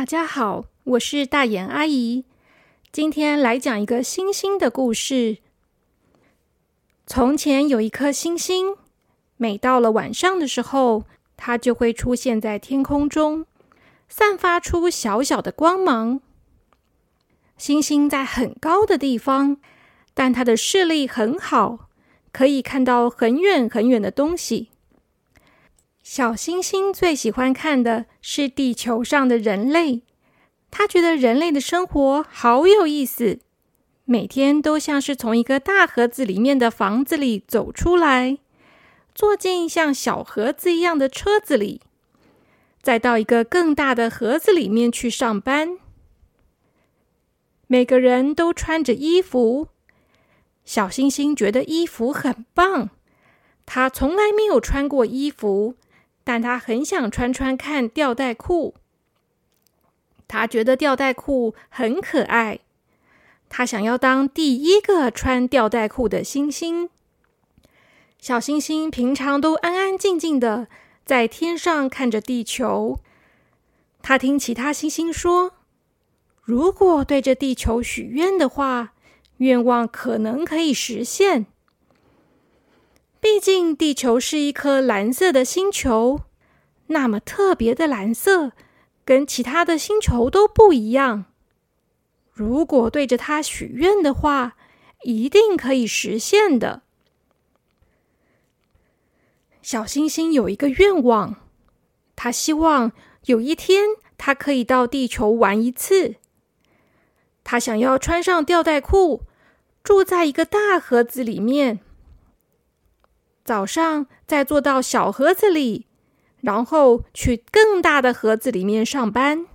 大家好，我是大眼阿姨，今天来讲一个星星的故事。从前有一颗星星，每到了晚上的时候，它就会出现在天空中，散发出小小的光芒。星星在很高的地方，但它的视力很好，可以看到很远很远的东西。小星星最喜欢看的是地球上的人类，他觉得人类的生活好有意思，每天都像是从一个大盒子里面的房子里走出来，坐进像小盒子一样的车子里，再到一个更大的盒子里面去上班。每个人都穿着衣服，小星星觉得衣服很棒，他从来没有穿过衣服，但他很想穿看吊带裤。他觉得吊带裤很可爱，他想要当第一个穿吊带裤的星星。小星星平常都安安静静的在天上看着地球。他听其他星星说，如果对着地球许愿的话，愿望可能可以实现。毕竟地球是一颗蓝色的星球，那么特别的蓝色，跟其他的星球都不一样。如果对着它许愿的话，一定可以实现的。小星星有一个愿望，他希望有一天他可以到地球玩一次。他想要穿上吊带裤，住在一个大盒子里面，早上再坐到小盒子里，然后去更大的盒子里面上班。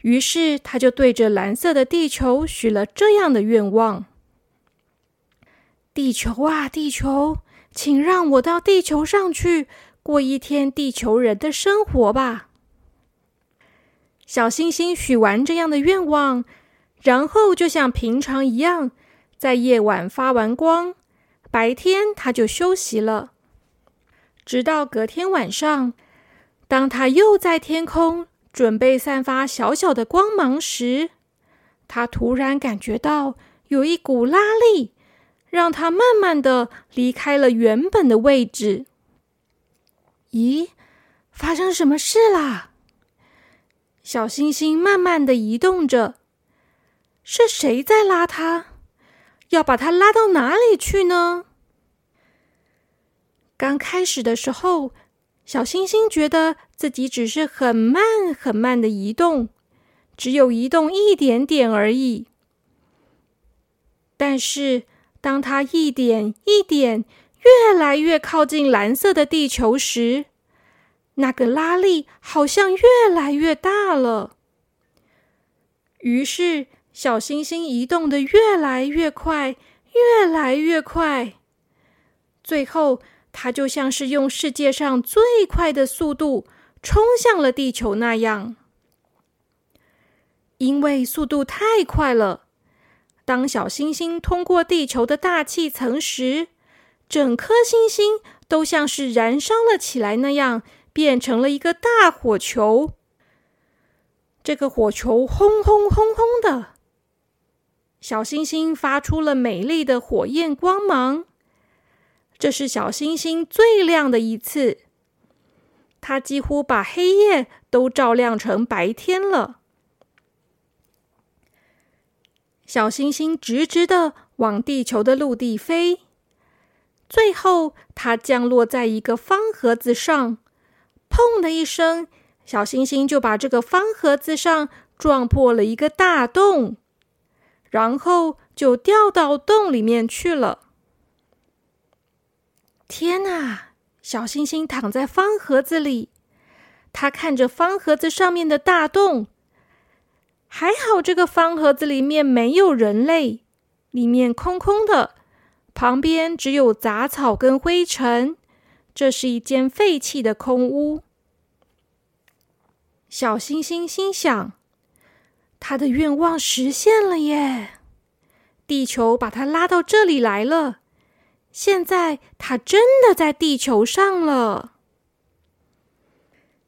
于是他就对着蓝色的地球许了这样的愿望：地球啊地球，请让我到地球上去，过一天地球人的生活吧。小星星许完这样的愿望，然后就像平常一样，在夜晚发完光，白天他就休息了。直到隔天晚上，当他又在天空准备散发小小的光芒时，他突然感觉到有一股拉力，让他慢慢的离开了原本的位置。咦，发生什么事啦？小星星慢慢的移动着，是谁在拉他？要把他拉到哪里去呢？刚开始的时候，小星星觉得自己只是很慢很慢的移动，只有移动一点点而已。但是，当他一点一点越来越靠近蓝色的地球时，那个拉力好像越来越大了。于是，小星星移动得越来越快，越来越快，最后它就像是用世界上最快的速度冲向了地球那样。因为速度太快了，当小星星通过地球的大气层时，整颗星星都像是燃烧了起来那样，变成了一个大火球。这个火球轰轰轰轰的，小星星发出了美丽的火焰光芒。这是小星星最亮的一次，它几乎把黑夜都照亮成白天了。小星星直直地往地球的陆地飞，最后它降落在一个方盒子上，砰的一声，小星星就把这个方盒子上撞破了一个大洞，然后就掉到洞里面去了。天哪！小星星躺在方盒子里，他看着方盒子上面的大洞。还好这个方盒子里面没有人类，里面空空的，旁边只有杂草跟灰尘，这是一间废弃的空屋。小星星心想，他的愿望实现了耶！地球把他拉到这里来了。现在他真的在地球上了。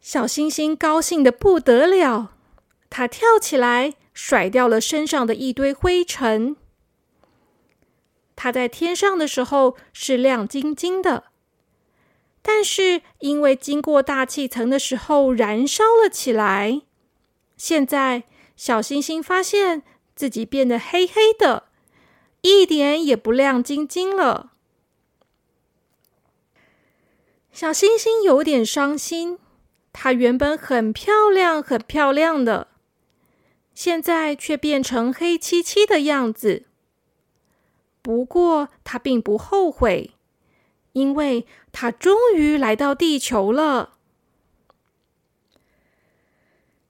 小星星高兴得不得了，他跳起来甩掉了身上的一堆灰尘。它在天上的时候是亮晶晶的，但是因为经过大气层的时候燃烧了起来，现在小星星发现自己变得黑黑的，一点也不亮晶晶了。小星星有点伤心，它原本很漂亮很漂亮的，现在却变成黑漆漆的样子。不过他并不后悔，因为他终于来到地球了。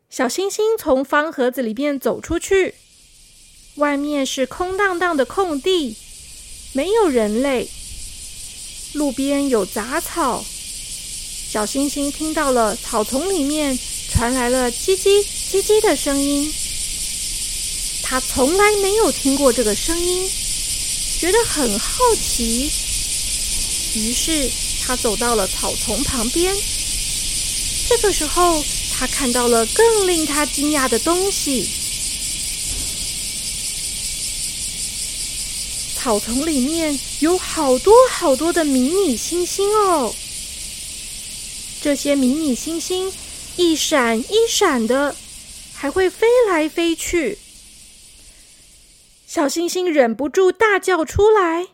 小星星从方盒子里面走出去，外面是空荡荡的空地，没有人类，路边有杂草。小星星听到了草丛里面传来了叽叽叽叽的声音，他从来没有听过这个声音，觉得很好奇，于是他走到了草丛旁边。这个时候，他看到了更令他惊讶的东西。草丛里面有好多好多的迷你星星哦，这些迷你星星一闪一闪的，还会飞来飞去。小星星忍不住大叫出来，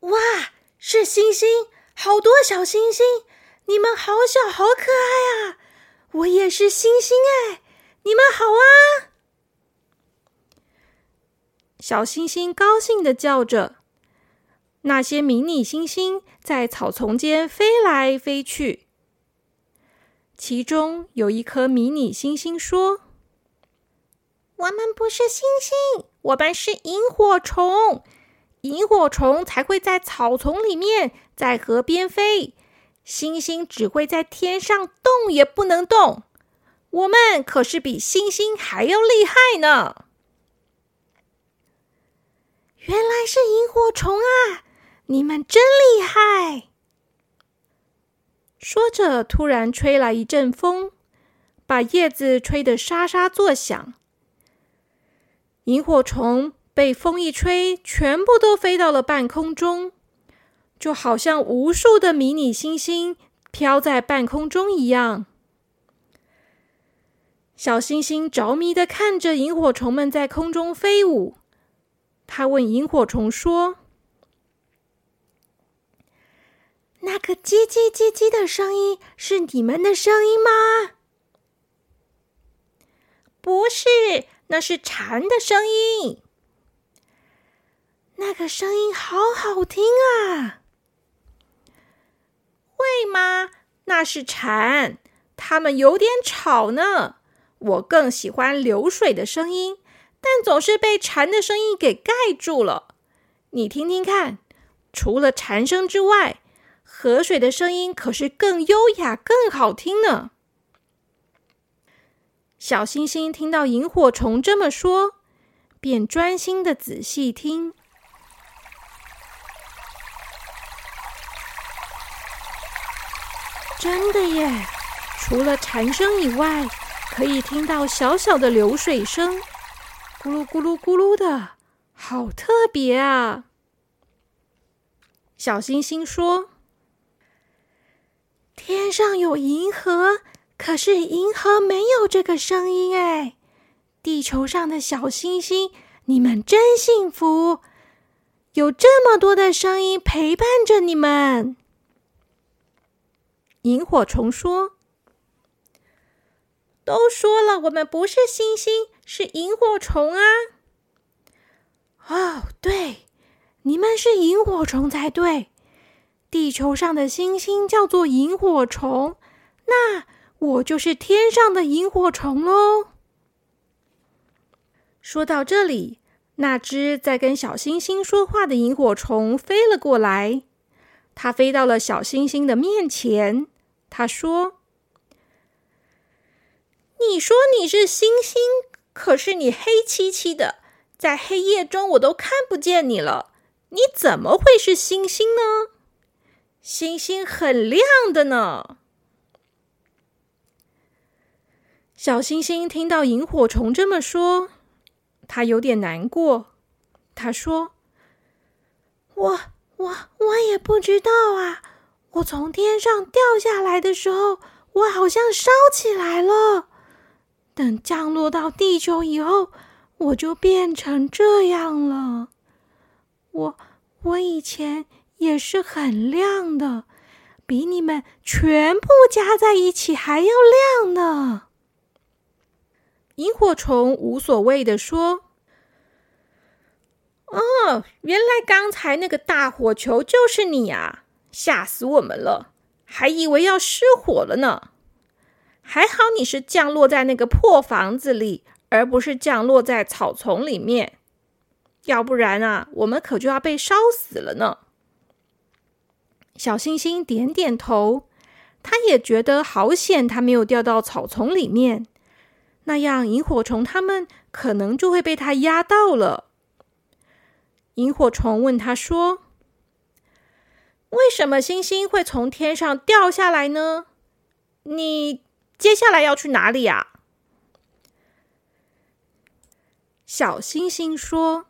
哇，是星星，好多小星星，你们好小好可爱啊，我也是星星哎，你们好啊。小星星高兴地叫着，那些迷你星星在草丛间飞来飞去。其中有一颗迷你星星说，我们不是星星，我们是萤火虫，萤火虫才会在草丛里面，在河边飞，星星只会在天上动也不能动，我们可是比星星还要厉害呢。原来是萤火虫啊，你们真厉害。说着突然吹来一阵风，把叶子吹得沙沙作响，萤火虫被风一吹，全部都飞到了半空中，就好像无数的迷你星星飘在半空中一样。小星星着迷地看着萤火虫们在空中飞舞，他问萤火虫说，那个叽叽叽叽的声音是你们的声音吗？不是，那是蝉的声音，那个声音好好听啊。会吗？那是蝉，它们有点吵呢，我更喜欢流水的声音，但总是被蝉的声音给盖住了。你听听看，除了蝉声之外，河水的声音可是更优雅更好听呢。小星星听到萤火虫这么说，便专心地仔细听。真的耶，除了蝉声以外，可以听到小小的流水声，咕噜咕噜咕噜的，好特别啊。小星星说，天上有银河，可是银河没有这个声音哎，地球上的小星星，你们真幸福，有这么多的声音陪伴着你们。萤火虫说，都说了我们不是星星，是萤火虫啊。哦，对，你们是萤火虫才对，地球上的星星叫做萤火虫，那我就是天上的萤火虫喽。说到这里，那只在跟小星星说话的萤火虫飞了过来，它飞到了小星星的面前。它说，你说你是星星，可是你黑漆漆的，在黑夜中我都看不见你了，你怎么会是星星呢？星星很亮的呢。小星星听到萤火虫这么说，他有点难过。他说：我也不知道啊，我从天上掉下来的时候，我好像烧起来了。等降落到地球以后，我就变成这样了。我以前也是很亮的，比你们全部加在一起还要亮呢。萤火虫无所谓地说：哦，原来刚才那个大火球就是你啊，吓死我们了，还以为要失火了呢。还好你是降落在那个破房子里，而不是降落在草丛里面，要不然啊，我们可就要被烧死了呢。小星星点点头，他也觉得好险，他没有掉到草丛里面，那样萤火虫他们可能就会被他压到了。萤火虫问他说：为什么星星会从天上掉下来呢？你接下来要去哪里啊？小星星说：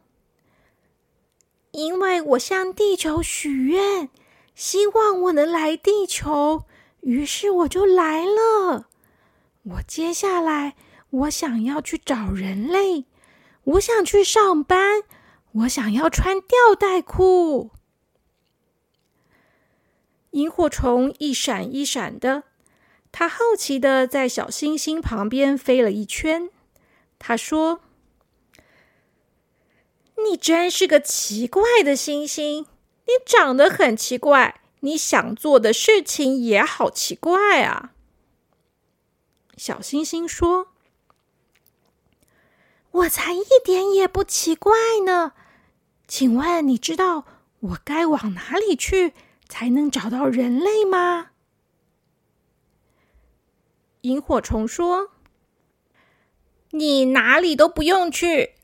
因为我向地球许愿，希望我能来地球，于是我就来了。我接下来我想要去找人类，我想去上班，我想要穿吊带裤。萤火虫一闪一闪的，它好奇的在小星星旁边飞了一圈。它说：你真是个奇怪的星星，你长得很奇怪，你想做的事情也好奇怪啊。小星星说：我才一点也不奇怪呢，请问你知道我该往哪里去才能找到人类吗？萤火虫说：你哪里都不用去。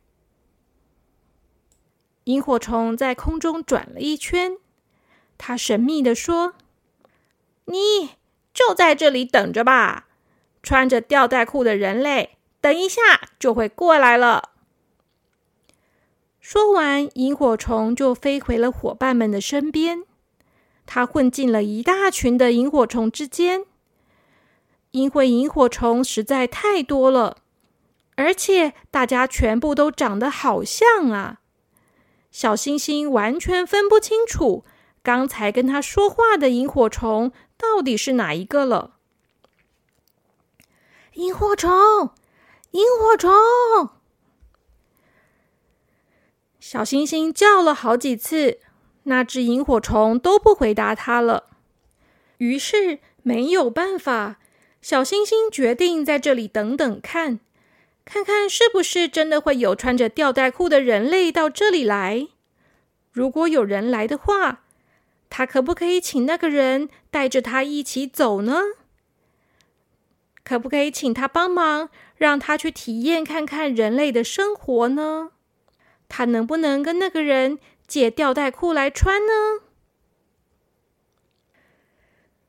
萤火虫在空中转了一圈，他神秘地说：你就在这里等着吧，穿着吊带裤的人类等一下就会过来了。说完，萤火虫就飞回了伙伴们的身边，他混进了一大群的萤火虫之间，因为萤火虫实在太多了，而且大家全部都长得好像啊。小星星完全分不清楚刚才跟他说话的萤火虫到底是哪一个了。萤火虫，萤火虫！小星星叫了好几次，那只萤火虫都不回答他了。于是没有办法，小星星决定在这里等等看。看看是不是真的会有穿着吊带裤的人类到这里来。如果有人来的话，他可不可以请那个人带着他一起走呢？可不可以请他帮忙，让他去体验看看人类的生活呢？他能不能跟那个人借吊带裤来穿呢？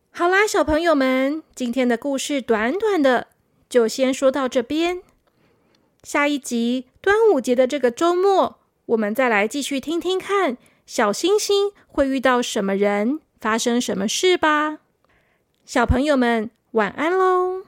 好啦，小朋友们，今天的故事短短的，就先说到这边。下一集端午节的这个周末，我们再来继续听听看小星星会遇到什么人，发生什么事吧。小朋友们，晚安喽。